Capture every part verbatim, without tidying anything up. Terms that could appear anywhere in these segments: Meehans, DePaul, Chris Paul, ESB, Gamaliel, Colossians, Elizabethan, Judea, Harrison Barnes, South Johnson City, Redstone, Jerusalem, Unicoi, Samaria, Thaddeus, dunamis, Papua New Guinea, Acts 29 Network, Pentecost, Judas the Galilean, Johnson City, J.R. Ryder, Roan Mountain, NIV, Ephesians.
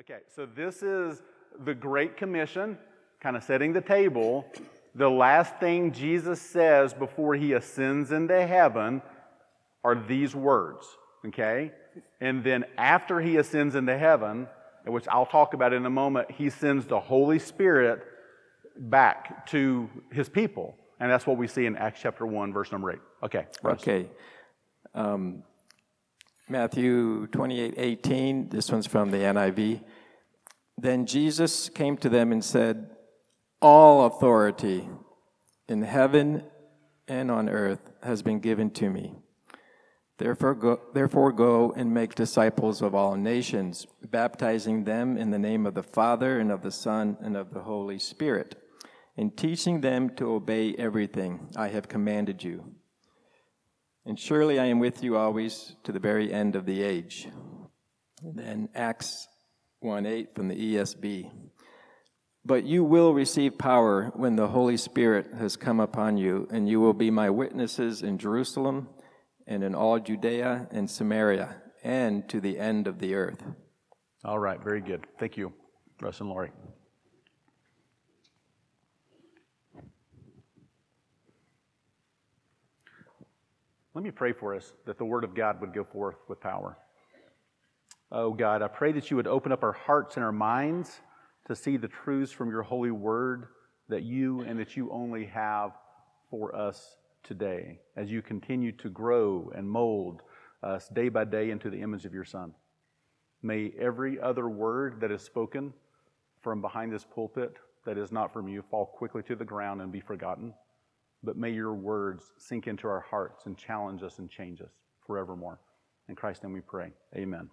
Okay, so this is the Great Commission, kind of setting the table. The last thing Jesus says before he ascends into heaven are these words, okay? And then after he ascends into heaven, which I'll talk about in a moment, he sends the Holy Spirit back to his people. And that's what we see in Acts chapter one, verse number eight. Okay. Russ. Okay. Um, Matthew twenty-eight eighteen, this one's from the N I V. Then Jesus came to them and said, all authority in heaven and on earth has been given to me. Therefore go, therefore go and make disciples of all nations, baptizing them in the name of the Father and of the Son and of the Holy Spirit, and teaching them to obey everything I have commanded you. And surely I am with you always to the very end of the age. And then Acts one eight from the E S B. But you will receive power when the Holy Spirit has come upon you, and you will be my witnesses in Jerusalem, and in all Judea and Samaria, and to the end of the earth. All right, very good. Thank you, Russ and Lori. Let me pray for us that the Word of God would go forth with power. Oh God, I pray that you would open up our hearts and our minds to see the truths from your holy Word that you and that you only have for us today, as you continue to grow and mold us day by day into the image of your Son. May every other word that is spoken from behind this pulpit that is not from you fall quickly to the ground and be forgotten, but may your words sink into our hearts and challenge us and change us forevermore. In Christ's name we pray. Amen.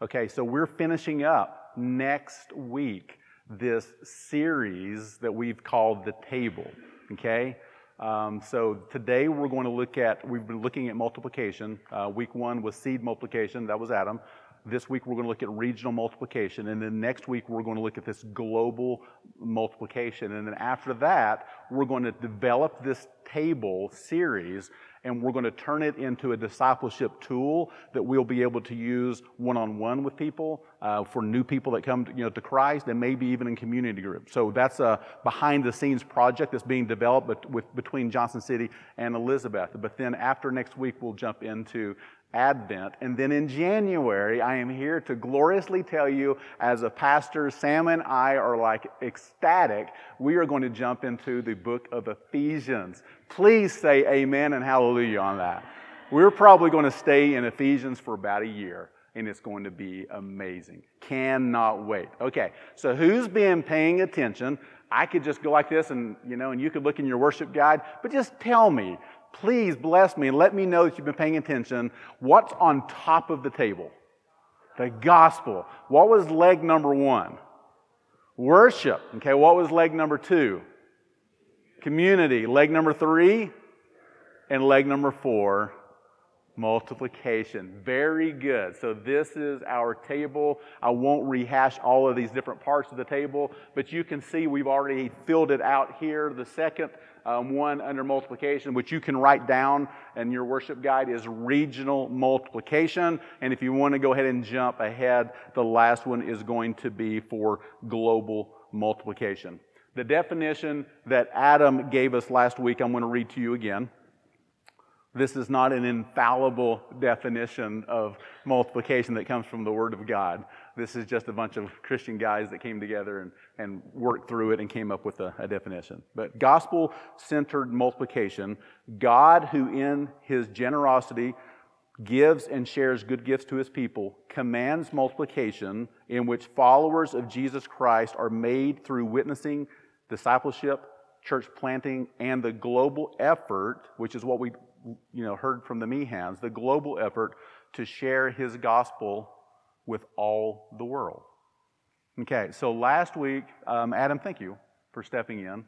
Okay, so we're finishing up next week this series that we've called The Table, okay? Um, so today we're going to look at, we've been looking at multiplication. Uh, week one was seed multiplication, that was Adam. This week we're going to look at regional multiplication, and then next week we're going to look at this global multiplication. And then after that, we're going to develop this table series, and we're going to turn it into a discipleship tool that we'll be able to use one-on-one with people, uh, for new people that come to, you know, to Christ, and maybe even in community groups. So that's a behind-the-scenes project that's being developed with, with, between Johnson City and Elizabeth. But then after next week, we'll jump into Advent. And then in January, I am here to gloriously tell you, as a pastor, Sam and I are like ecstatic. We are going to jump into the book of Ephesians. Please say amen and hallelujah on that. We're probably going to stay in Ephesians for about a year, and it's going to be amazing. Cannot wait. Okay, so who's been paying attention? I could just go like this, and you know, and you could look in your worship guide, but just tell me. Please bless me and let me know that you've been paying attention. What's on top of the table? The gospel. What was leg number one? Worship. Okay, what was leg number two? Community. Leg number three and leg number four, multiplication. Very good. So this is our table. I won't rehash all of these different parts of the table, but you can see we've already filled it out here. The second Um, one under multiplication, which you can write down in your worship guide, is regional multiplication. And if you want to go ahead and jump ahead, the last one is going to be for global multiplication. The definition that Adam gave us last week, I'm going to read to you again. This is not an infallible definition of multiplication that comes from the Word of God. This is just a bunch of Christian guys that came together and, and worked through it and came up with a, a definition. But gospel-centered multiplication, God who in his generosity gives and shares good gifts to his people, commands multiplication in which followers of Jesus Christ are made through witnessing, discipleship, church planting, and the global effort, which is what we you know, heard from the Meehans, the global effort to share his gospel with all the world. Okay, so last week, um, Adam, thank you for stepping in.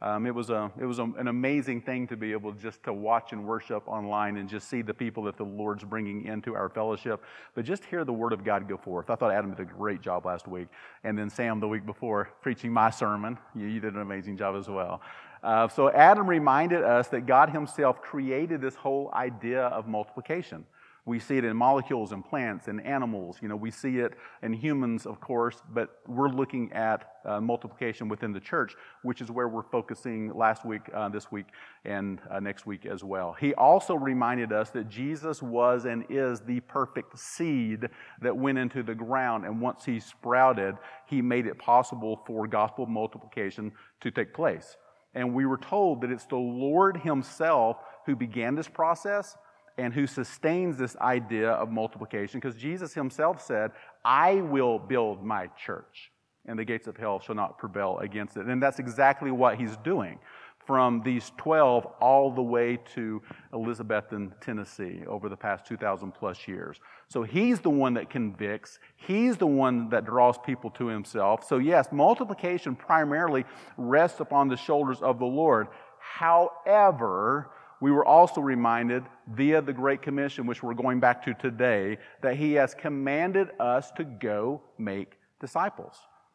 Um, it was a it was a, an amazing thing to be able just to watch and worship online and just see the people that the Lord's bringing into our fellowship. But just hear the Word of God go forth. I thought Adam did a great job last week. And then Sam, the week before, preaching my sermon. You, you did an amazing job as well. Uh, so Adam reminded us that God himself created this whole idea of multiplication. We see it in molecules and plants and animals. You know, we see it in humans, of course, but we're looking at uh, multiplication within the church, which is where we're focusing last week, uh, this week, and uh, next week as well. He also reminded us that Jesus was and is the perfect seed that went into the ground, and once he sprouted, he made it possible for gospel multiplication to take place. And we were told that it's the Lord himself who began this process and who sustains this idea of multiplication, because Jesus himself said, I will build my church, and the gates of hell shall not prevail against it. And that's exactly what he's doing, from these twelve all the way to Elizabethan, Tennessee, over the past two thousand plus years. So he's the one that convicts. He's the one that draws people to himself. So yes, multiplication primarily rests upon the shoulders of the Lord. However, we were also reminded via the Great Commission, which we're going back to today, that he has commanded us to go make disciples.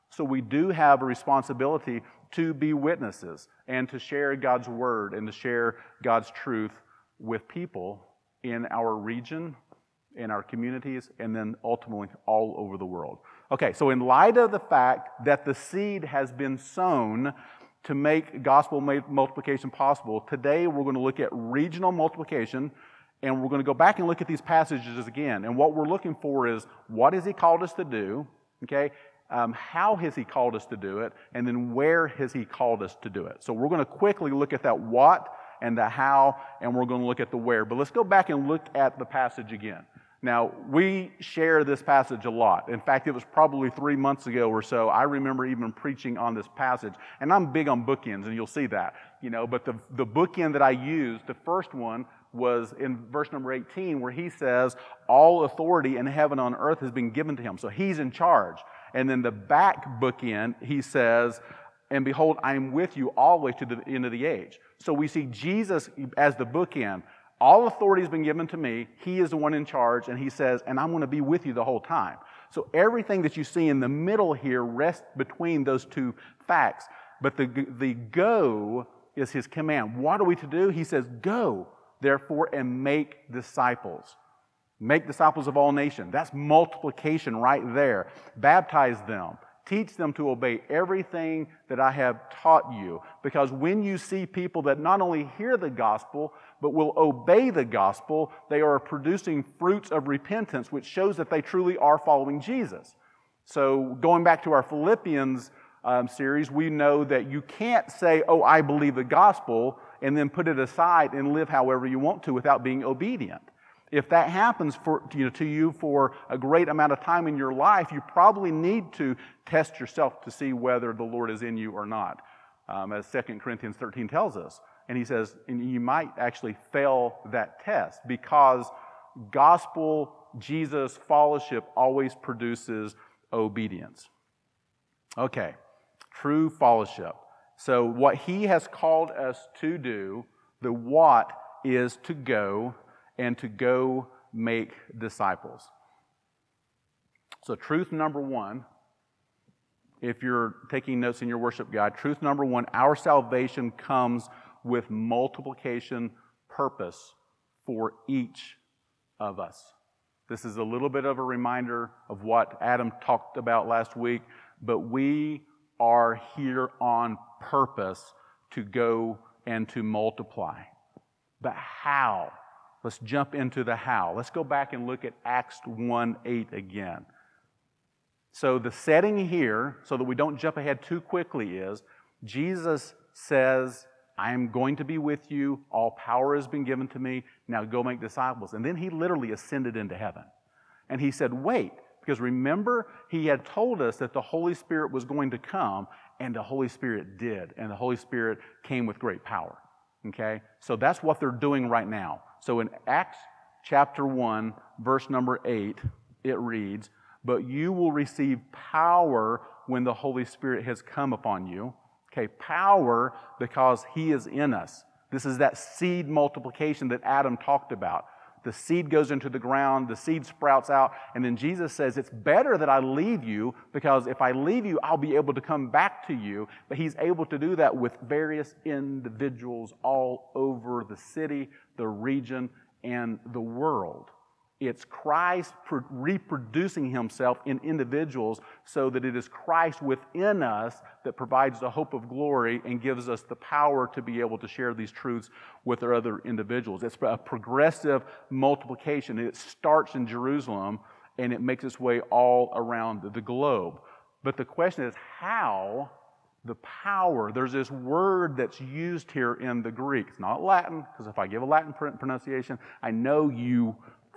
So we do have a responsibility to be witnesses and to share God's word and to share God's truth with people in our region, in our communities, and then ultimately all over the world. Okay, so in light of the fact that the seed has been sown to make gospel multiplication possible, today we're going to look at regional multiplication, and we're going to go back and look at these passages again. And what we're looking for is, what has he called us to do, okay? Um, how has he called us to do it? And then where has he called us to do it? So we're going to quickly look at that what and the how, and we're going to look at the where. But let's go back and look at the passage again. Now, we share this passage a lot. In fact, it was probably three months ago or so, I remember even preaching on this passage. And I'm big on bookends, and you'll see that. You know, but the, the bookend that I used, the first one, was in verse number eighteen, where he says, all authority in heaven and on earth has been given to him. So he's in charge. And then the back bookend, he says, and behold, I am with you always to the end of the age. So we see Jesus as the bookend. All authority has been given to me. He is the one in charge, and he says, and I'm going to be with you the whole time. So everything that you see in the middle here rests between those two facts. But the, the go is his command. What are we to do? He says, go, therefore, and make disciples. Make disciples of all nations. That's multiplication right there. Baptize them. Teach them to obey everything that I have taught you. Because when you see people that not only hear the gospel, but will obey the gospel, they are producing fruits of repentance, which shows that they truly are following Jesus. So going back to our Philippians um, series, we know that you can't say, oh, I believe the gospel, and then put it aside and live however you want to without being obedient. If that happens for, you know, to you for a great amount of time in your life, you probably need to test yourself to see whether the Lord is in you or not, um, as Second Corinthians thirteen tells us. And he says, and you might actually fail that test, because gospel, Jesus, fellowship always produces obedience. Okay, true fellowship. So what he has called us to do, the what, is to go, and to go make disciples. So truth number one, if you're taking notes in your worship guide, truth number one, our salvation comes with multiplication purpose for each of us. This is a little bit of a reminder of what Adam talked about last week, but we are here on purpose to go and to multiply. But how? Let's jump into the how. Let's go back and look at Acts one eight again. So the setting here, so that we don't jump ahead too quickly, is Jesus says, I am going to be with you. All power has been given to me. Now go make disciples. And then he literally ascended into heaven. And he said, wait, because remember, he had told us that the Holy Spirit was going to come, and the Holy Spirit did. And the Holy Spirit came with great power. Okay? So that's what they're doing right now. So in Acts chapter one, verse number eight, it reads, but you will receive power when the Holy Spirit has come upon you. Okay, power, because he is in us. This is that seed multiplication that Adam talked about. The seed goes into the ground, the seed sprouts out, and then Jesus says, it's better that I leave you, because if I leave you, I'll be able to come back to you. But he's able to do that with various individuals all over the city, the region, and the world. It's Christ reproducing himself in individuals so that it is Christ within us that provides the hope of glory and gives us the power to be able to share these truths with our other individuals. It's a progressive multiplication. It starts in Jerusalem and it makes its way all around the globe. But the question is how the power, there's this word that's used here in the Greek. It's not Latin, because if I give a Latin pronunciation, I know you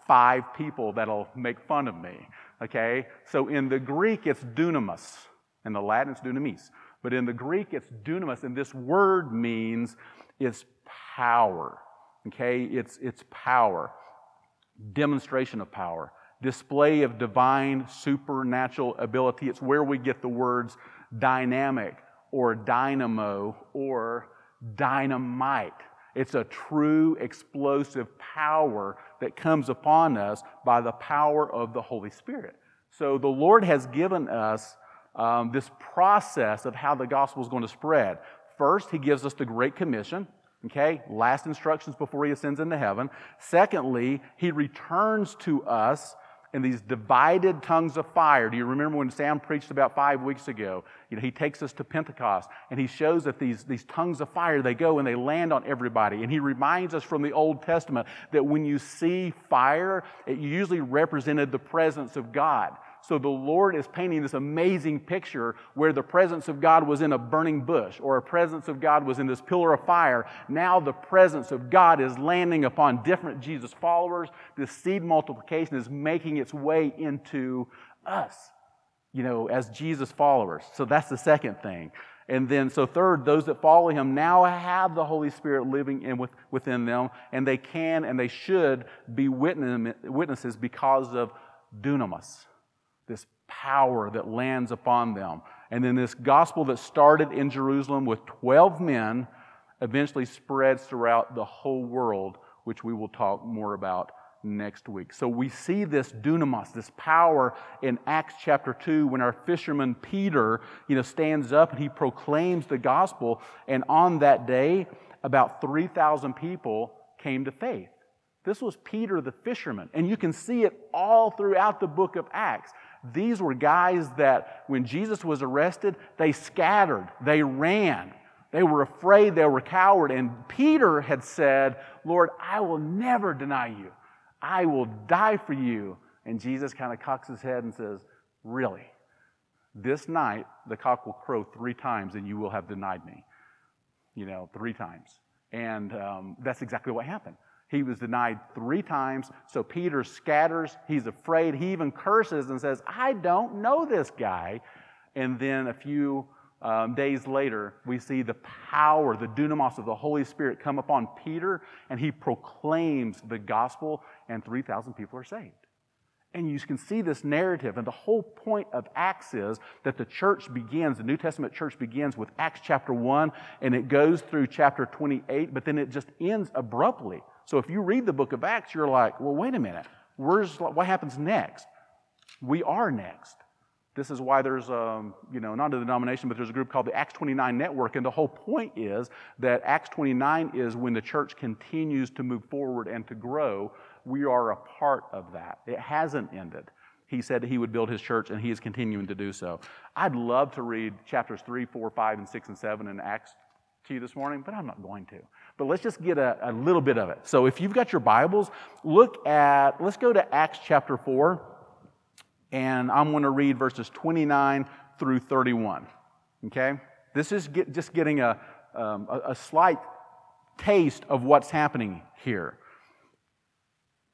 five people that'll make fun of me, okay? So in the Greek, it's dunamis. In the Latin, it's dunamis. But in the Greek, it's dunamis, and this word means it's power, okay? It's, it's power, demonstration of power, display of divine supernatural ability. It's where we get the words dynamic or dynamo or dynamite. It's a true explosive power that comes upon us by the power of the Holy Spirit. So the Lord has given us um, this process of how the gospel is going to spread. First, He gives us the Great Commission, okay? Last instructions before He ascends into heaven. Secondly, He returns to us in these divided tongues of fire. Do you remember when Sam preached about five weeks ago? You know, he takes us to Pentecost, and he shows that these, these tongues of fire, they go and they land on everybody. And he reminds us from the Old Testament that when you see fire, it usually represented the presence of God. So the Lord is painting this amazing picture where the presence of God was in a burning bush, or a presence of God was in this pillar of fire. Now the presence of God is landing upon different Jesus followers. This seed multiplication is making its way into us, you know, as Jesus followers. So that's the second thing. And then, so third, those that follow Him now have the Holy Spirit living in with, within them, and they can and they should be witnesses because of dunamis, this power that lands upon them. And then this gospel that started in Jerusalem with twelve men eventually spreads throughout the whole world, which we will talk more about next week. So we see this dunamis, this power, in Acts chapter two when our fisherman Peter, you know, stands up and he proclaims the gospel. And on that day, about three thousand people came to faith. This was Peter the fisherman. And you can see it all throughout the book of Acts. These were guys that when Jesus was arrested, they scattered, they ran, they were afraid, they were coward. And Peter had said, "Lord, I will never deny you. I will die for you." And Jesus kind of cocks his head and says, "Really? This night the cock will crow three times and you will have denied me." You know, three times. And um, that's exactly what happened. He was denied three times, so Peter scatters, he's afraid, he even curses and says, "I don't know this guy." And then a few um, days later, we see the power, the dunamis of the Holy Spirit come upon Peter, and he proclaims the gospel, and three thousand people are saved. And you can see this narrative, and the whole point of Acts is that the church begins, the New Testament church begins with Acts chapter one, and it goes through chapter twenty-eight, but then it just ends abruptly. So if you read the book of Acts, you're like, well, wait a minute, where's what happens next? We are next. This is why there's, um, you know, not a denomination, but there's a group called the Acts twenty-nine Network, and the whole point is that Acts twenty-nine is when the church continues to move forward and to grow. We are a part of that. It hasn't ended. He said he would build his church, and he is continuing to do so. I'd love to read chapters three, four, five, and six, and seven in Acts to you this morning, but I'm not going to. But let's just get a, a little bit of it. So if you've got your Bibles, look at, let's go to Acts chapter four, and I'm going to read verses twenty-nine through thirty-one, okay? This is get, just getting a, um, a, a slight taste of what's happening here.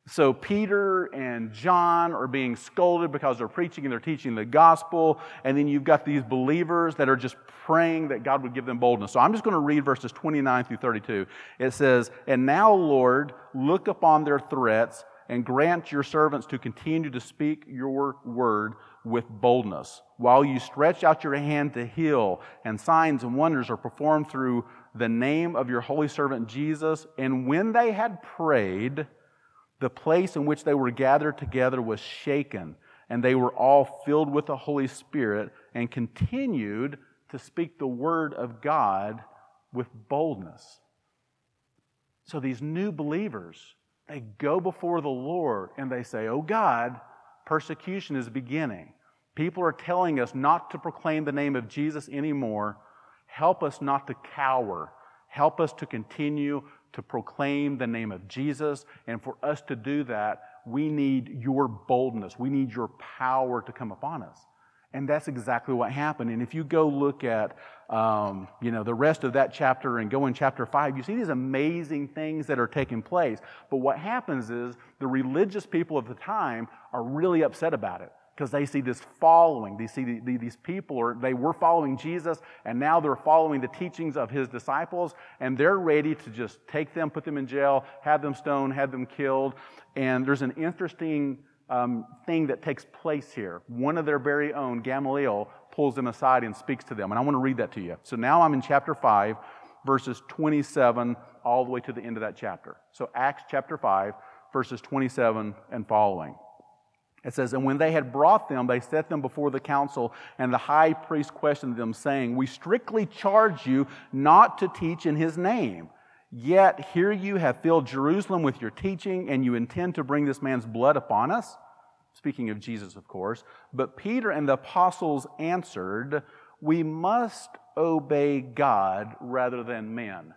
So Peter and John are being scolded because they're preaching and they're teaching the gospel. And then you've got these believers that are just praying that God would give them boldness. So I'm just going to read verses twenty-nine through thirty-two. It says, "And now, Lord, look upon their threats and grant your servants to continue to speak your word with boldness, while you stretch out your hand to heal, and signs and wonders are performed through the name of your holy servant Jesus." And when they had prayed, the place in which they were gathered together was shaken, and they were all filled with the Holy Spirit and continued to speak the word of God with boldness. So these new believers They go before the Lord and they say, "Oh God, persecution is beginning. People are telling us not to proclaim the name of Jesus anymore. Help us not to cower. Help us to continue to proclaim the name of Jesus. And for us to do that, we need your boldness. We need your power to come upon us." And that's exactly what happened. And if you go look at um, you know, the rest of that chapter and go in chapter five, you see these amazing things that are taking place. But what happens is the religious people of the time are really upset about it because they see this following. They see the, the, these people, are, they were following Jesus, and now they're following the teachings of his disciples, and they're ready to just take them, put them in jail, have them stoned, have them killed. And there's an interesting Um, thing that takes place here. One of their very own, Gamaliel, pulls them aside and speaks to them. And I want to read that to you. So now I'm in chapter five, verses twenty-seven, all the way to the end of that chapter. So Acts chapter five, verses twenty-seven and following. It says, "And when they had brought them, they set them before the council, and the high priest questioned them, saying, 'We strictly charge you not to teach in his name. Yet here you have filled Jerusalem with your teaching, and you intend to bring this man's blood upon us?' Speaking of Jesus, of course. But Peter and the apostles answered, 'We must obey God rather than men.'"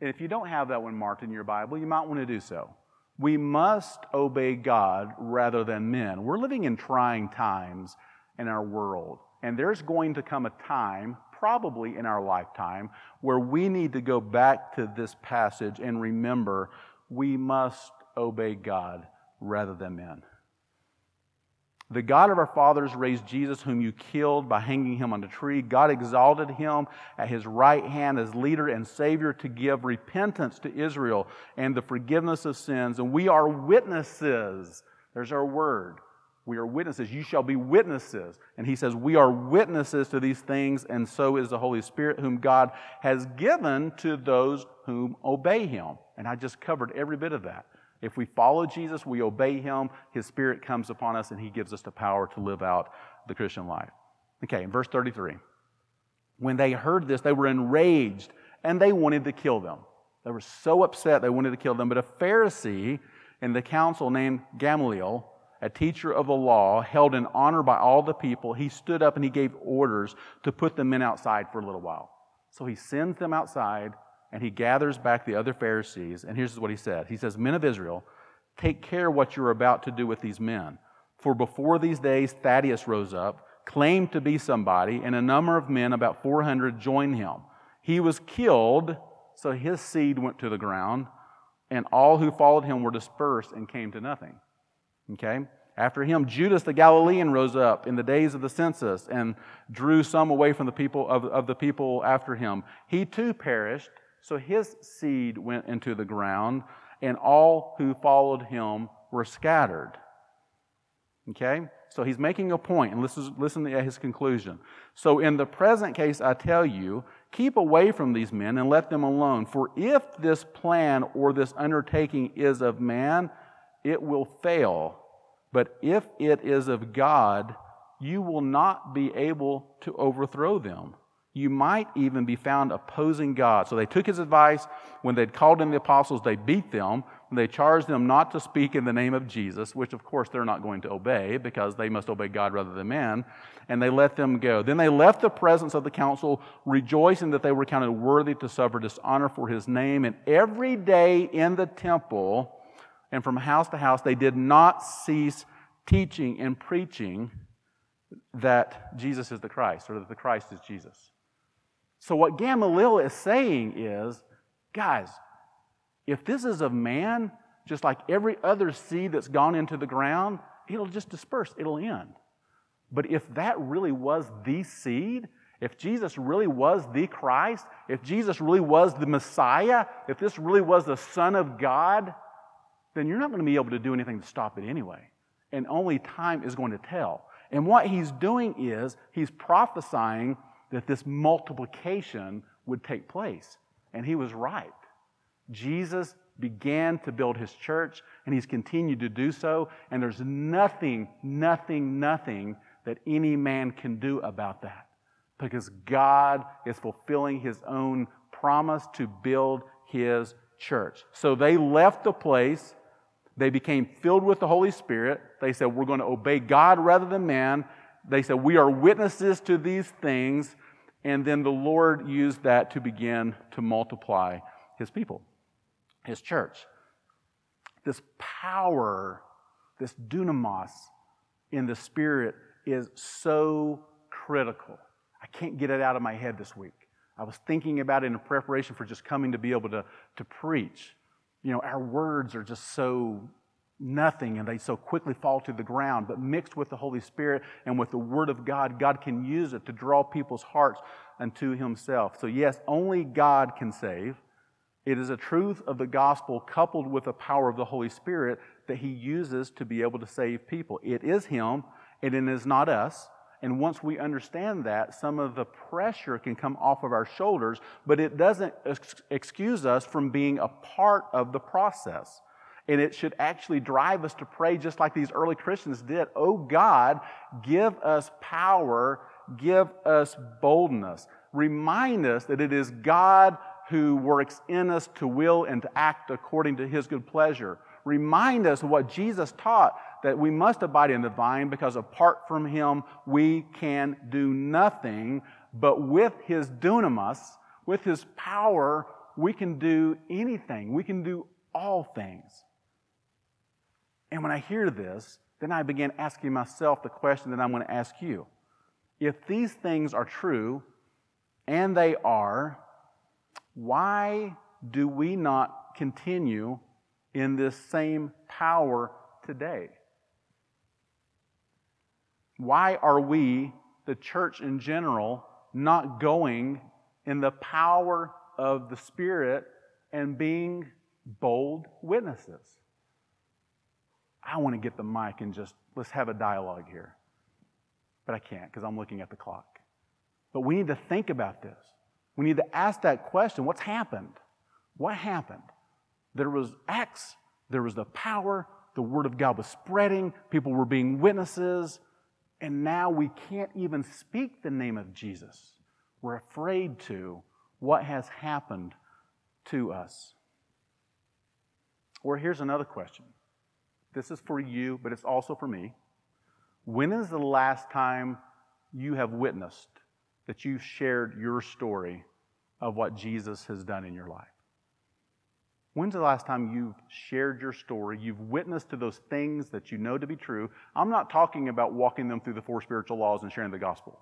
And if you don't have that one marked in your Bible, you might want to do so. We must obey God rather than men. We're living in trying times in our world, and there's going to come a time, probably in our lifetime, where we need to go back to this passage and remember we must obey God rather than men. "The God of our fathers raised Jesus, whom you killed by hanging him on a tree. God exalted him at his right hand as leader and savior to give repentance to Israel and the forgiveness of sins. And we are witnesses." There's our word. We are witnesses. "You shall be witnesses." And he says, "We are witnesses to these things, and so is the Holy Spirit, whom God has given to those whom obey him." And I just covered every bit of that. If we follow Jesus, we obey him, his Spirit comes upon us, and he gives us the power to live out the Christian life. Okay, in verse thirty-three. "When they heard this, they were enraged, and they wanted to kill them." They were so upset they wanted to kill them. "But a Pharisee in the council named Gamaliel, a teacher of the law, held in honor by all the people, he stood up and he gave orders to put the men outside for a little while." So he sends them outside, and he gathers back the other Pharisees, and here's what he said. He says, "Men of Israel, take care what you're about to do with these men. For before these days Thaddeus rose up, claimed to be somebody, and a number of men, about four hundred, joined him. He was killed, so his seed went to the ground, and all who followed him were dispersed and came to nothing." Okay? "After him, Judas the Galilean rose up in the days of the census and drew some away from the people of, of the people after him. He too perished, so his seed went into the ground, and all who followed him were scattered." Okay? So he's making a point, and listen, listen to his conclusion. "So in the present case, I tell you, keep away from these men and let them alone. For if this plan or this undertaking is of man, it will fail. But if it is of God, you will not be able to overthrow them. You might even be found opposing God." So they took his advice. When they'd called in the apostles, they beat them. They charged them not to speak in the name of Jesus, which of course they're not going to obey because they must obey God rather than man. And they let them go. "Then they left the presence of the council, rejoicing that they were counted worthy to suffer dishonor for his name. And every day in the temple and from house to house, they did not cease teaching and preaching that Jesus is the Christ," or that the Christ is Jesus. So what Gamaliel is saying is, guys, if this is of man, just like every other seed that's gone into the ground, it'll just disperse, it'll end. But if that really was the seed, if Jesus really was the Christ, if Jesus really was the Messiah, if this really was the Son of God, then you're not going to be able to do anything to stop it anyway. And only time is going to tell. And what he's doing is he's prophesying that this multiplication would take place. And he was right. Jesus began to build his church, and he's continued to do so. And there's nothing, nothing, nothing that any man can do about that, because God is fulfilling his own promise to build his church. So they left the place. They became filled with the Holy Spirit. They said, we're going to obey God rather than man. They said, we are witnesses to these things. And then the Lord used that to begin to multiply his people, his church. This power, this dunamos in the Spirit is so critical. I can't get it out of my head this week. I was thinking about it in preparation for just coming to be able to, to preach. You know, our words are just so nothing, and they so quickly fall to the ground. But mixed with the Holy Spirit and with the Word of God, God can use it to draw people's hearts unto Himself. So yes, only God can save. It is a truth of the gospel coupled with the power of the Holy Spirit that He uses to be able to save people. It is Him, and it is not us. And once we understand that, some of the pressure can come off of our shoulders, but it doesn't ex- excuse us from being a part of the process. And it should actually drive us to pray just like these early Christians did. Oh God, give us power, give us boldness. Remind us that it is God who works in us to will and to act according to His good pleasure. Remind us of what Jesus taught, that we must abide in the vine because apart from Him we can do nothing, but with His dunamis, with His power, we can do anything. We can do all things. And when I hear this, then I begin asking myself the question that I'm going to ask you. If these things are true, and they are, why do we not continue in this same power today? Why are we, the church in general, not going in the power of the Spirit and being bold witnesses? I want to get the mic and just, let's have a dialogue here. But I can't because I'm looking at the clock. But we need to think about this. We need to ask that question, what's happened? What happened? There was Acts, there was the power, the Word of God was spreading, people were being witnesses, and now we can't even speak the name of Jesus. We're afraid to. What has happened to us? Or here's another question. This is for you, but it's also for me. When is the last time you have witnessed that you've shared your story of what Jesus has done in your life? When's the last time you've shared your story, you've witnessed to those things that you know to be true? I'm not talking about walking them through the four spiritual laws and sharing the gospel,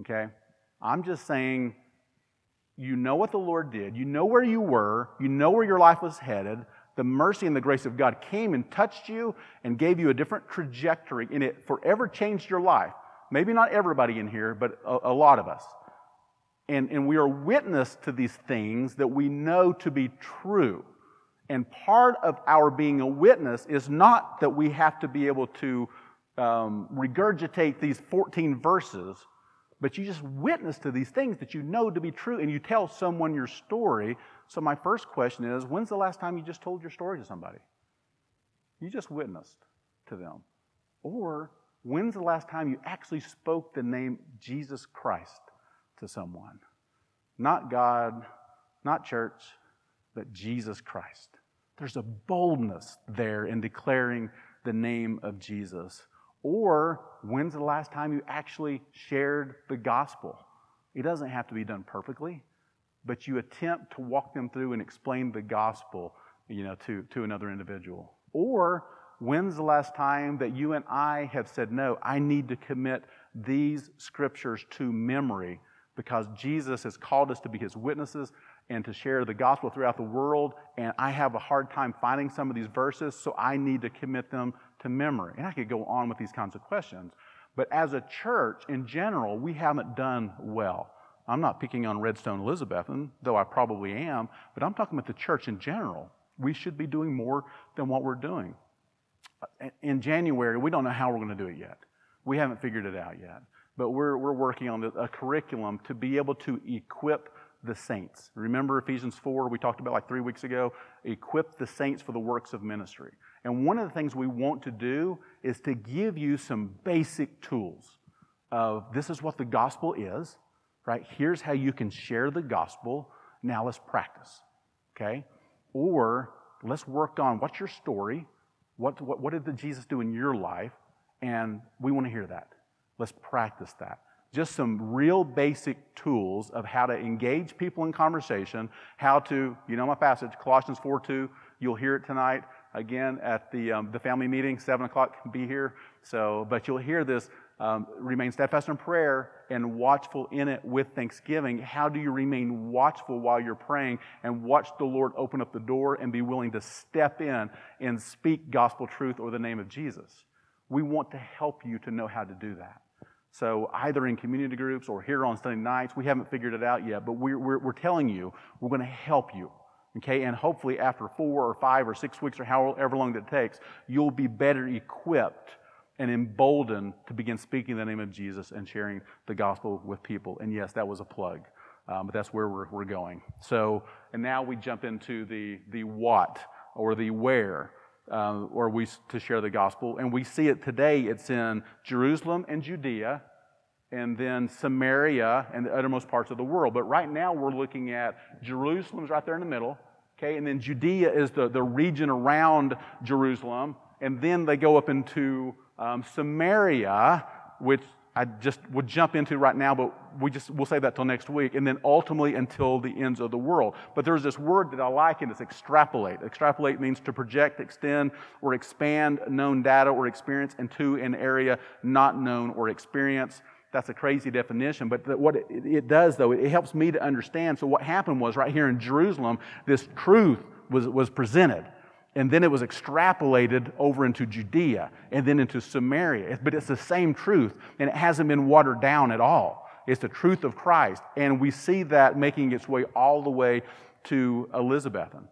okay? I'm just saying, you know what the Lord did, you know where you were, you know where your life was headed, the mercy and the grace of God came and touched you and gave you a different trajectory, and it forever changed your life. Maybe not everybody in here, but a, a lot of us. And, and we are witness to these things that we know to be true. And part of our being a witness is not that we have to be able to um, regurgitate these fourteen verses, but you just witness to these things that you know to be true and you tell someone your story. So my first question is, when's the last time you just told your story to somebody? You just witnessed to them. Or when's the last time you actually spoke the name Jesus Christ to someone? Not God, not church, but Jesus Christ. There's a boldness there in declaring the name of Jesus. Or when's the last time you actually shared the gospel? It doesn't have to be done perfectly, but you attempt to walk them through and explain the gospel, you know, to, to another individual. Or when's the last time that you and I have said, no, I need to commit these scriptures to memory because Jesus has called us to be His witnesses and to share the gospel throughout the world, and I have a hard time finding some of these verses, so I need to commit them to memory. And I could go on with these kinds of questions. But as a church, in general, we haven't done well. I'm not picking on Redstone Elizabethan, though I probably am, but I'm talking about the church in general. We should be doing more than what we're doing. In January, we don't know how we're going to do it yet. We haven't figured it out yet. But we're we're working on a curriculum to be able to equip the saints. Remember Ephesians four, we talked about like three weeks ago, equip the saints for the works of ministry. And one of the things we want to do is to give you some basic tools of this is what the gospel is, right? Here's how you can share the gospel. Now let's practice, okay? Or let's work on what's your story, What, what, what did Jesus do in your life? And we want to hear that. Let's practice that. Just some real basic tools of how to engage people in conversation, how to, you know my passage, Colossians four two, you'll hear it tonight again at the um, the family meeting, seven o'clock, be here. So, but you'll hear this, um, remain steadfast in prayer and watchful in it with thanksgiving. How do you remain watchful while you're praying and watch the Lord open up the door and be willing to step in and speak gospel truth or the name of Jesus? We want to help you to know how to do that. So either in community groups or here on Sunday nights, we haven't figured it out yet, but we're, we're, we're telling you, we're going to help you, okay? And hopefully after four or five or six weeks or however long that takes, you'll be better equipped and emboldened to begin speaking the name of Jesus and sharing the gospel with people. And yes, that was a plug, um, but that's where we're, we're going. So, and now we jump into the, the what or the where. Uh, or we to share the gospel. And we see it today. It's in Jerusalem and Judea, and then Samaria and the uttermost parts of the world. But right now we're looking at Jerusalem's right there in the middle, okay? And then Judea is the, the region around Jerusalem. And then they go up into um, Samaria, which I just would jump into right now, but we just, we'll save that till next week, and then ultimately until the ends of the world. But there's this word that I like, and it's extrapolate. Extrapolate means to project, extend, or expand known data or experience into an area not known or experienced. That's a crazy definition, but what it, it does, though, it helps me to understand. So what happened was right here in Jerusalem, this truth was, was presented. And then it was extrapolated over into Judea and then into Samaria. But it's the same truth, and it hasn't been watered down at all. It's the truth of Christ. And we see that making its way all the way to Elizabethan.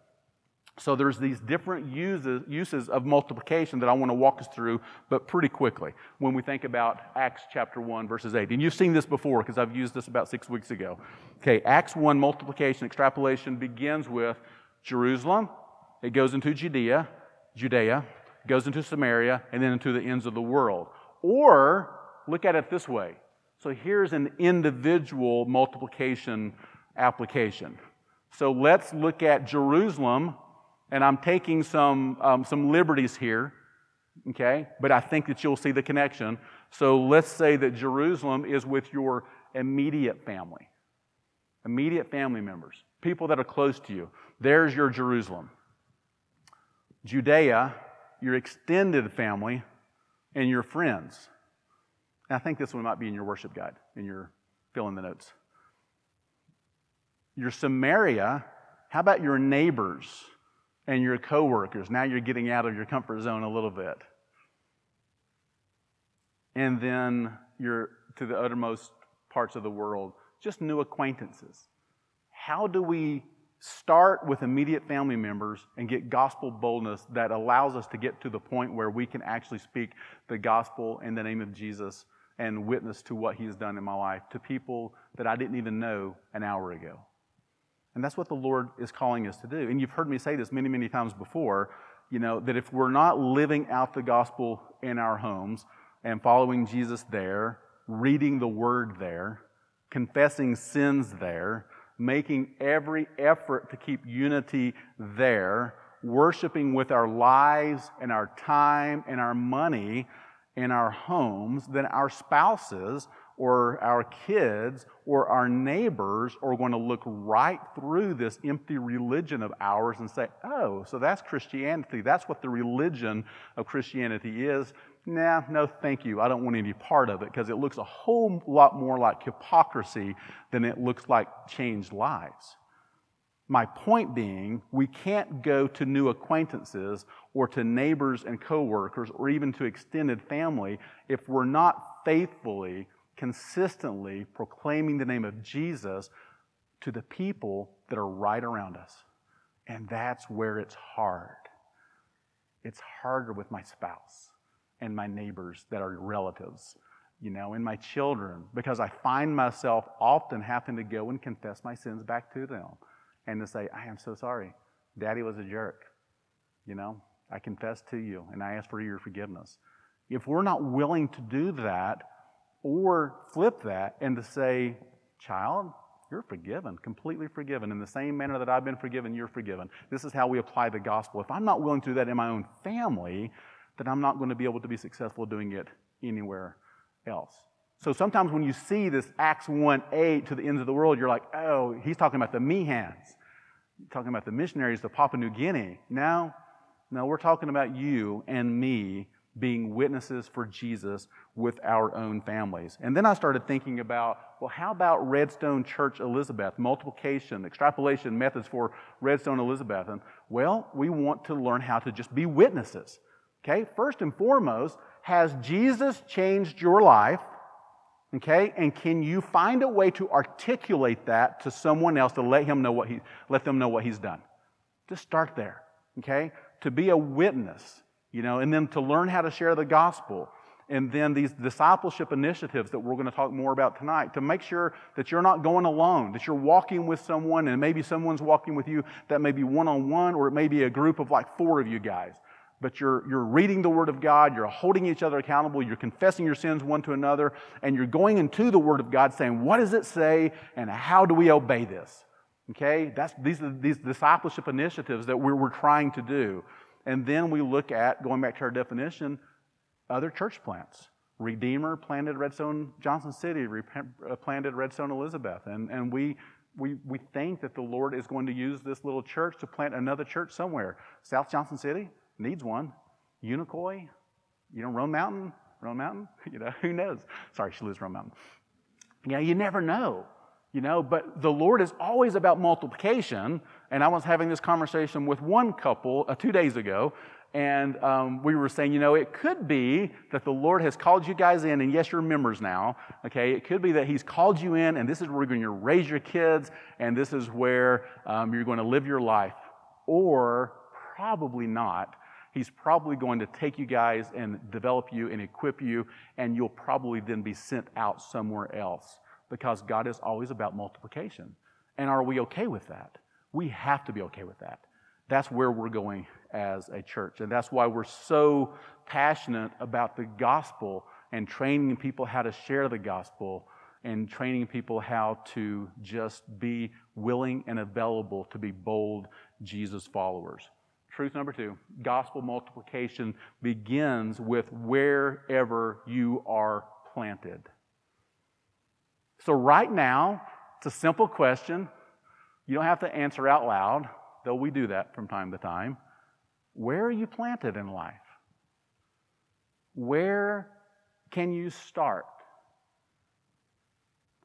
So there's these different uses, uses of multiplication that I want to walk us through, but pretty quickly, when we think about Acts chapter one, verses eight. And you've seen this before because I've used this about six weeks ago. Okay, Acts one, multiplication, extrapolation begins with Jerusalem. It goes into Judea, Judea, goes into Samaria, and then into the ends of the world. Or, look at it this way. So here's an individual multiplication application. So let's look at Jerusalem, and I'm taking some, um, some liberties here, okay? But I think that you'll see the connection. So let's say that Jerusalem is with your immediate family, immediate family members, people that are close to you. There's your Jerusalem. Judea, your extended family, and your friends. And I think this one might be in your worship guide, in your fill in the notes. Your Samaria, how about your neighbors and your coworkers? Now you're getting out of your comfort zone a little bit. And then you're to the uttermost parts of the world, just new acquaintances. How do we start with immediate family members and get gospel boldness that allows us to get to the point where we can actually speak the gospel in the name of Jesus and witness to what He has done in my life to people that I didn't even know an hour ago? And that's what the Lord is calling us to do. And you've heard me say this many, many times before, you know, that if we're not living out the gospel in our homes and following Jesus there, reading the Word there, confessing sins there, making every effort to keep unity there, worshiping with our lives and our time and our money and our homes, then our spouses or our kids or our neighbors are going to look right through this empty religion of ours and say, oh, so that's Christianity. That's what the religion of Christianity is. Nah, no thank you. I don't want any part of it because it looks a whole lot more like hypocrisy than it looks like changed lives. My point being, we can't go to new acquaintances or to neighbors and coworkers or even to extended family if we're not faithfully, consistently proclaiming the name of Jesus to the people that are right around us. And that's where it's hard. It's harder with my spouse and my neighbors that are relatives, you know, and my children, because I find myself often having to go and confess my sins back to them and to say, I am so sorry. Daddy was a jerk. You know, I confess to you and I ask for your forgiveness. If we're not willing to do that or flip that and to say, child, you're forgiven, completely forgiven. In the same manner that I've been forgiven, you're forgiven. This is how we apply the gospel. If I'm not willing to do that in my own family, then I'm not going to be able to be successful doing it anywhere else. So sometimes when you see this Acts one eight to the ends of the world, you're like, oh, he's talking about the Meehans. Talking about the missionaries to Papua New Guinea. No, no, we're talking about you and me being witnesses for Jesus with our own families. And then I started thinking about, well, how about Redstone Church Elizabeth, multiplication, extrapolation methods for Redstone Elizabeth? And well, we want to learn how to just be witnesses. Okay, first and foremost, has Jesus changed your life? Okay, and can you find a way to articulate that to someone else to let him know what he, let them know what he's done? Just start there, okay? To be a witness, you know, and then to learn how to share the gospel, and then these discipleship initiatives that we're going to talk more about tonight to make sure that you're not going alone, that you're walking with someone, and maybe someone's walking with you that may be one-on-one, or it may be a group of like four of you guys. But you're you're reading the Word of God, you're holding each other accountable, you're confessing your sins one to another, and you're going into the Word of God saying, what does it say, and how do we obey this? Okay, that's these are these discipleship initiatives that we're, we're trying to do. And then we look at, going back to our definition, other church plants. Redeemer planted Redstone Johnson City, planted Redstone Elizabeth, and, and we... We we think that the Lord is going to use this little church to plant another church somewhere. South Johnson City needs one. Unicoi, you know, Roan Mountain, Roan Mountain, you know, who knows? Sorry, she lives in Roan Mountain. You know, you never know, you know, but the Lord is always about multiplication. And I was having this conversation with one couple uh, two days ago, and um, we were saying, you know, it could be that the Lord has called you guys in, and yes, you're members now, okay? It could be that he's called you in, and this is where you're going to raise your kids, and this is where um, you're going to live your life. Or probably not. He's probably going to take you guys and develop you and equip you, and you'll probably then be sent out somewhere else, because God is always about multiplication. And are we okay with that? We have to be okay with that. That's where we're going as a church. And that's why we're so passionate about the gospel and training people how to share the gospel and training people how to just be willing and available to be bold Jesus followers. Truth number two, gospel multiplication begins with wherever you are planted. So right now, it's a simple question. You don't have to answer out loud, though we do that from time to time. Where are you planted in life? Where can you start?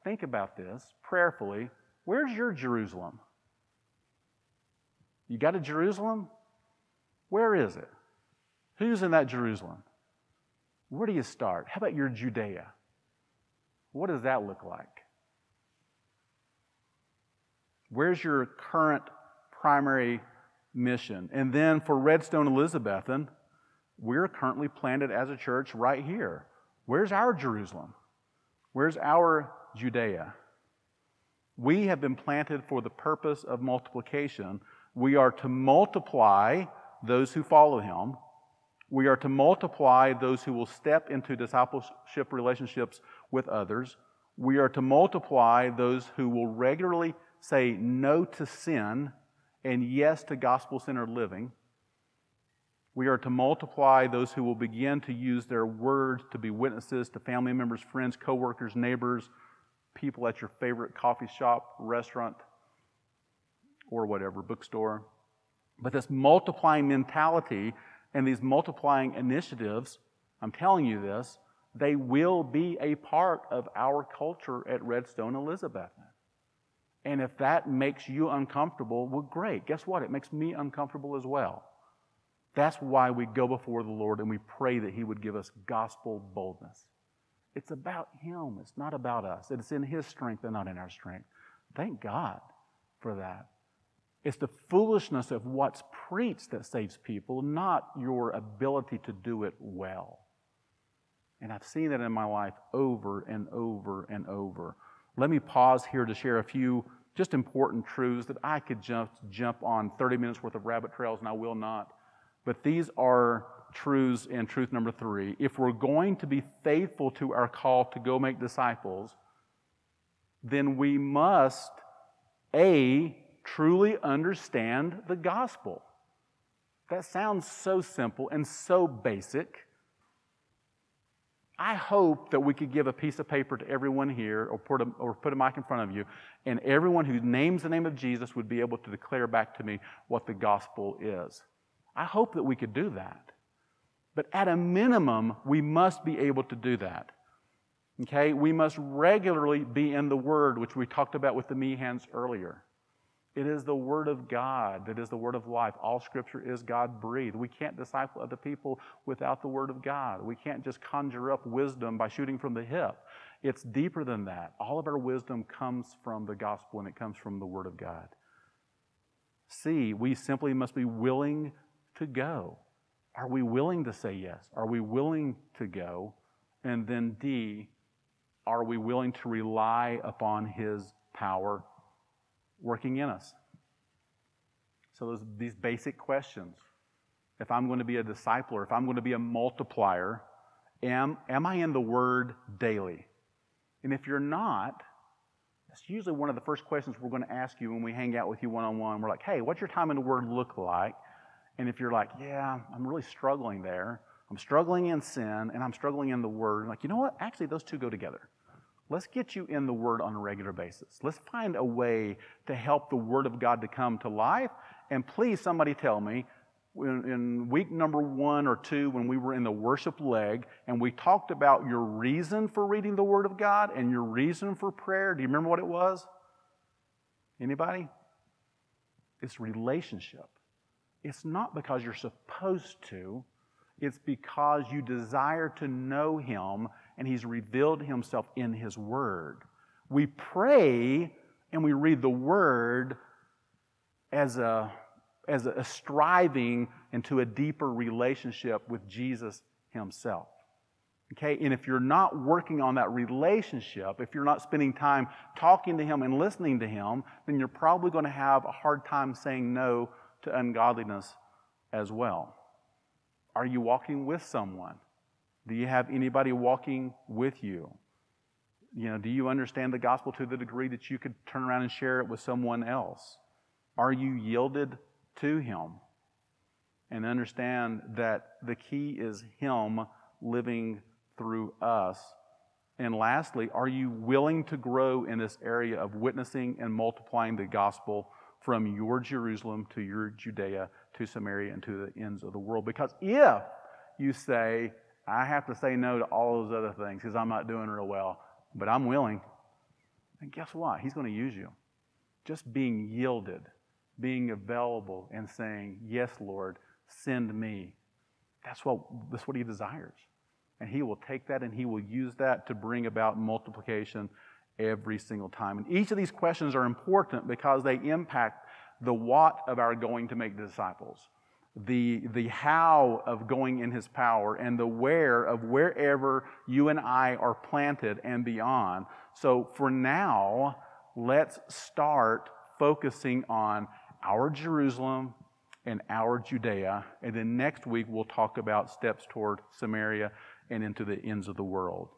Think about this prayerfully. Where's your Jerusalem? You got a Jerusalem? Where is it? Who's in that Jerusalem? Where do you start? How about your Judea? What does that look like? Where's your current primary mission? And then for Redstone Elizabethan, we're currently planted as a church right here. Where's our Jerusalem? Where's our Judea? We have been planted for the purpose of multiplication. We are to multiply those who follow him. We are to multiply those who will step into discipleship relationships with others. We are to multiply those who will regularly say no to sin and yes to gospel-centered living. We are to multiply those who will begin to use their words to be witnesses to family members, friends, coworkers, neighbors, people at your favorite coffee shop, restaurant, or whatever, bookstore. But this multiplying mentality and these multiplying initiatives, I'm telling you this, they will be a part of our culture at Redstone Elizabeth. And if that makes you uncomfortable, well, great. Guess what? It makes me uncomfortable as well. That's why we go before the Lord and we pray that he would give us gospel boldness. It's about him. It's not about us. It's in his strength and not in our strength. Thank God for that. It's the foolishness of what's preached that saves people, not your ability to do it well. And I've seen that in my life over and over and over. Let me pause here to share a few just important truths that I could jump jump on thirty minutes worth of rabbit trails, and I will not. But these are truths in truth number three. If we're going to be faithful to our call to go make disciples, then we must, A, truly understand the gospel. That sounds so simple and so basic. I hope that we could give a piece of paper to everyone here or put, a, or put a mic in front of you, and everyone who names the name of Jesus would be able to declare back to me what the gospel is. I hope that we could do that. But at a minimum, we must be able to do that. Okay? We must regularly be in the Word, which we talked about with the Meehans earlier. It is the Word of God that is the Word of life. All Scripture is God-breathed. We can't disciple other people without the Word of God. We can't just conjure up wisdom by shooting from the hip. It's deeper than that. All of our wisdom comes from the gospel, and it comes from the Word of God. See, we simply must be willing to go. Are we willing to say yes? Are we willing to go? And then D, are we willing to rely upon His power working in us? So those, these basic questions. If I'm going to be a discipler, if I'm going to be a multiplier, am, am I in the Word daily? And if you're not, that's usually one of the first questions we're going to ask you when we hang out with you one-on-one. We're like, hey, what's your time in the Word look like? And if you're like, yeah, I'm really struggling there. I'm struggling in sin, and I'm struggling in the Word. I'm like, you know what? Actually, those two go together. Let's get you in the Word on a regular basis. Let's find a way to help the Word of God to come to life. And please, somebody tell me, in, in week number one or two, when we were in the worship leg, and we talked about your reason for reading the Word of God and your reason for prayer, do you remember what it was? Anybody? It's relationship. It's not because you're supposed to. It's because you desire to know Him, and He's revealed Himself in His Word. We pray and we read the Word as a, as a, a striving into a deeper relationship with Jesus Himself. Okay? And if you're not working on that relationship, if you're not spending time talking to Him and listening to Him, then you're probably going to have a hard time saying no to ungodliness as well. Are you walking with someone? Do you have anybody walking with you? You know, do you understand the gospel to the degree that you could turn around and share it with someone else? Are you yielded to Him? And understand that the key is Him living through us. And lastly, are you willing to grow in this area of witnessing and multiplying the gospel from your Jerusalem to your Judea, to Samaria, and to the ends of the world? Because if you say, I have to say no to all those other things because I'm not doing real well, but I'm willing, then guess what? He's going to use you. Just being yielded, being available, and saying, yes, Lord, send me. That's what, that's what He desires. And He will take that and He will use that to bring about multiplication every single time. And each of these questions are important because they impact the what of our going to make disciples, the, the how of going in His power, and the where of wherever you and I are planted and beyond. So for now, let's start focusing on our Jerusalem and our Judea, and then next week we'll talk about steps toward Samaria and into the ends of the world.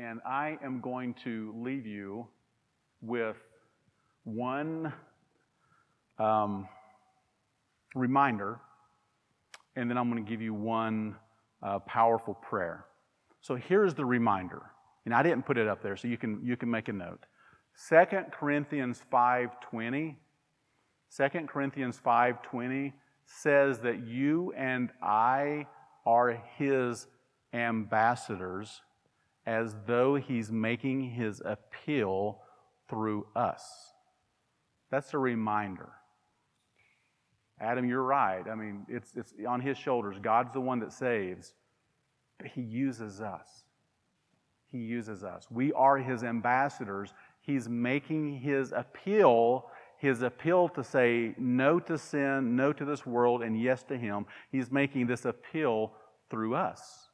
And I am going to leave you with one Um, reminder, and then I'm going to give you one uh, powerful prayer. So here's the reminder, and I didn't put it up there, so you can you can make a note. Second Corinthians five twenty, Second Corinthians five twenty says that you and I are His ambassadors, as though He's making His appeal through us. That's a reminder. Adam, you're right. I mean, it's it's on His shoulders. God's the one that saves. But He uses us. He uses us. We are His ambassadors. He's making His appeal, His appeal to say no to sin, no to this world, and yes to Him. He's making this appeal through us.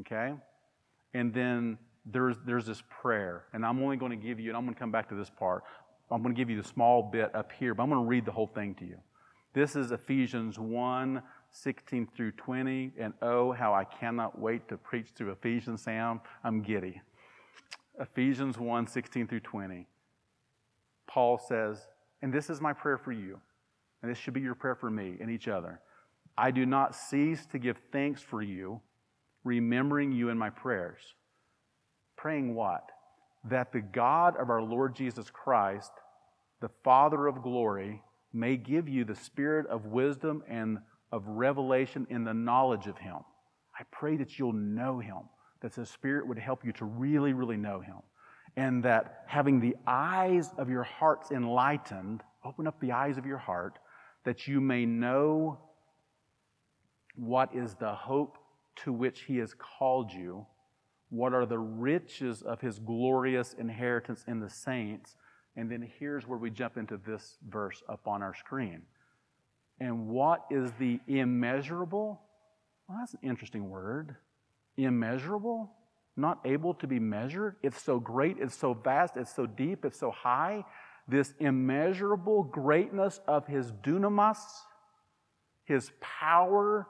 Okay? And then there's there's this prayer. And I'm only going to give you, and I'm going to come back to this part. I'm going to give you the small bit up here, but I'm going to read the whole thing to you. This is Ephesians one, sixteen through twenty, and oh, how I cannot wait to preach through Ephesians, Sam. I'm giddy. Ephesians one, sixteen through twenty, Paul says, and this is my prayer for you, and this should be your prayer for me and each other. I do not cease to give thanks for you, remembering you in my prayers. Praying what? That the God of our Lord Jesus Christ, the Father of glory, may give you the spirit of wisdom and of revelation in the knowledge of him. I pray that you'll know him, that the Spirit would help you to really, really know him. And that having the eyes of your hearts enlightened, open up the eyes of your heart, that you may know what is the hope to which he has called you, what are the riches of his glorious inheritance in the saints. And then here's where we jump into this verse up on our screen. And what is the immeasurable? Well, that's an interesting word. Immeasurable, not able to be measured. It's so great, it's so vast, it's so deep, it's so high. This immeasurable greatness of his dunamis, his power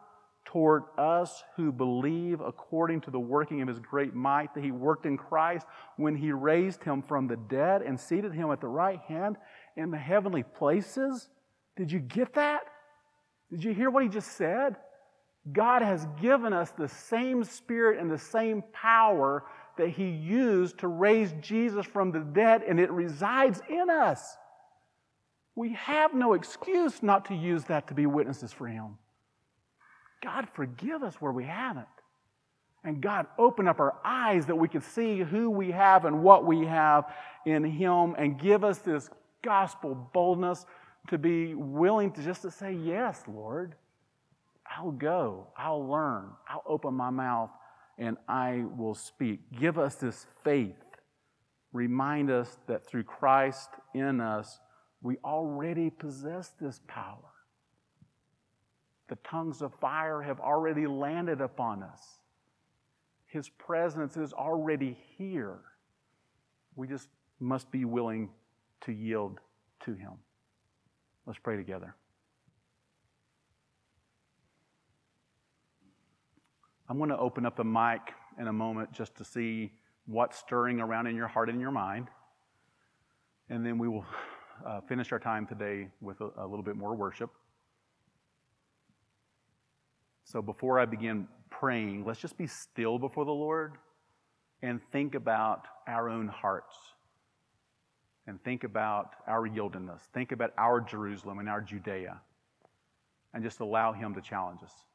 toward us who believe according to the working of his great might that he worked in Christ when he raised him from the dead and seated him at the right hand in the heavenly places. Did you get that? Did you hear what he just said? God has given us the same Spirit and the same power that he used to raise Jesus from the dead, and it resides in us. We have no excuse not to use that to be witnesses for him. God, forgive us where we haven't. And God, open up our eyes that we can see who we have and what we have in him, and give us this gospel boldness to be willing to just to say, yes, Lord. I'll go, I'll learn, I'll open my mouth, and I will speak. Give us this faith. Remind us that through Christ in us, we already possess this power. The tongues of fire have already landed upon us. His presence is already here. We just must be willing to yield to him. Let's pray together. I'm going to open up the mic in a moment just to see what's stirring around in your heart and your mind. And then we will uh, finish our time today with a, a little bit more worship. So before I begin praying, let's just be still before the Lord and think about our own hearts. And think about our yieldedness. Think about our Jerusalem and our Judea. And just allow him to challenge us.